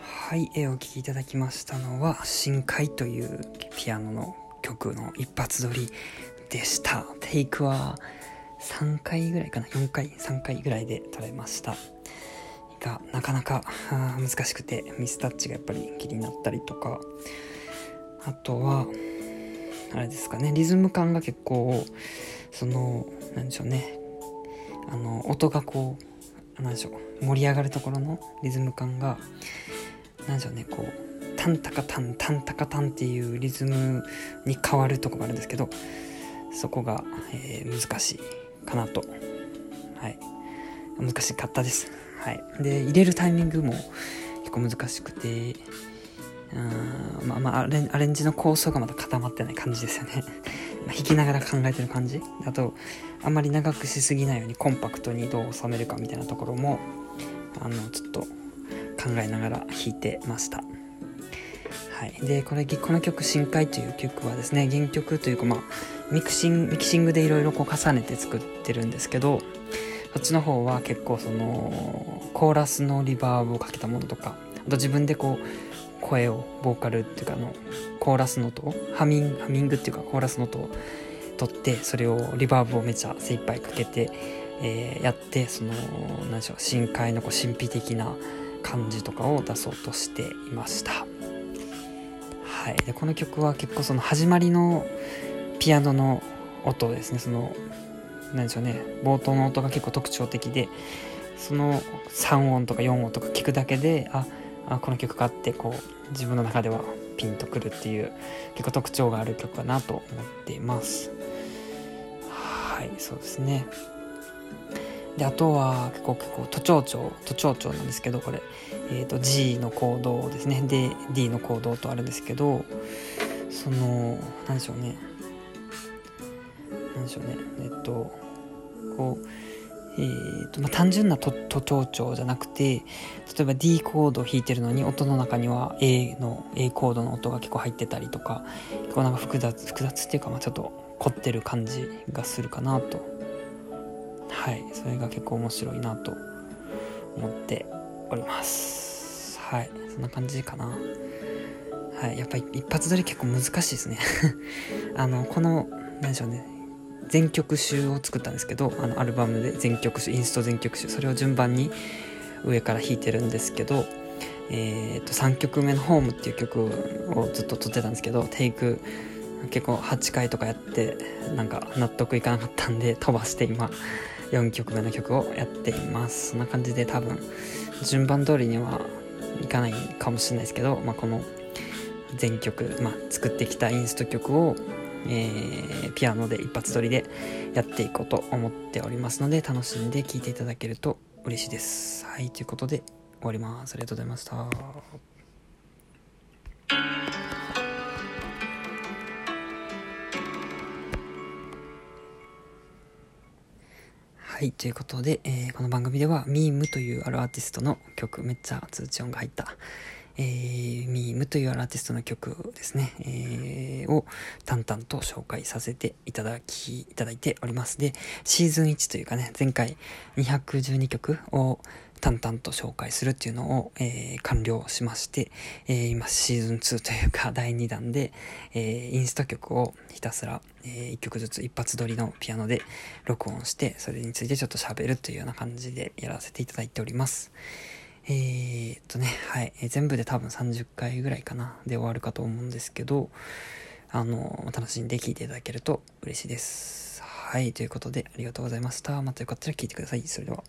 はい、お聴きいただきましたのは深海というピアノの曲の一発撮りでした。テイクは3回ぐらいかな、3回ぐらいで撮れましたが、なかなか難しくて、ミスタッチがやっぱり気になったりとか、あとはあれですかね、リズム感が結構その何でしょうね、音がこう何でしょう、盛り上がるところのリズム感が何でしょうね、こうタンタカタンタンタカタンっていうリズムに変わるところがあるんですけど、そこが、難しいかなと、はい、難しかったです。はい、で入れるタイミングも結構難しくて。まあアレンジの構想がまだ固まってない感じですよね弾きながら考えてる感じ、あとあんまり長くしすぎないようにコンパクトにどう収めるかみたいなところもちょっと考えながら弾いてました。はい、でこの曲「深海」という曲はですね、原曲というか、まあ、ミキシングでいろいろ重ねて作ってるんですけど、そっちの方は結構そのコーラスのリバーブをかけたものとか、あと自分でこう声をボーカルっていうかコーラスの音をハミングっていうかコーラスの音を取って、それをリバーブをめちゃ精一杯かけて、やって、その何でしょう、深海の神秘的な感じとかを出そうとしていました。はい、でこの曲は結構その始まりのピアノの音ですね、その何でしょうね、冒頭の音が結構特徴的で、その3音とか4音とか聞くだけであこの曲かってこう自分の中ではピンとくるっていう、結構特徴がある曲かなと思っています。はい、そうですね。であとは結構都庁長なんですけど、これ、G のコードですね、で D のコードとあるんですけど、その何でしょうねこうまあ、単純な都庁調じゃなくて、例えば D コードを弾いてるのに音の中には A コードの音が結構入ってたりとか、結構なんか複雑っていうか、まあ、ちょっと凝ってる感じがするかなと、はい、それが結構面白いなと思っております。はい、そんな感じかな。はい、やっぱり一発撮り結構難しいですねこの何でしょうね、全曲集を作ったんですけど、アルバムで全曲集、インスト全曲集、それを順番に上から弾いてるんですけど、3曲目のホームっていう曲をずっと撮ってたんですけど、テイク結構8回とかやって、なんか納得いかなかったんで飛ばして今4曲目の曲をやっています。そんな感じで多分順番通りにはいかないかもしれないですけど、まあ、この全曲、まあ、作ってきたインスト曲をピアノで一発撮りでやっていこうと思っておりますので、楽しんで聴いていただけると嬉しいです。はい、ということで終わります。ありがとうございました。はい、ということで、この番組ではミームというあるアーティストの曲、めっちゃ通知音が入った、ミームというあるアーティストの曲ですね、を淡々と紹介させていただいております。で、シーズン1というかね、前回212曲を淡々と紹介するっていうのを、完了しまして、今シーズン2というか第2弾で、インスト曲をひたすら、1曲ずつ一発撮りのピアノで録音して、それについてちょっと喋るというような感じでやらせていただいております。はい、全部で多分30回ぐらいかなで終わるかと思うんですけど、楽しんで聴いていただけると嬉しいです。はい、ということでありがとうございました。またよかったら聴いてください。それでは。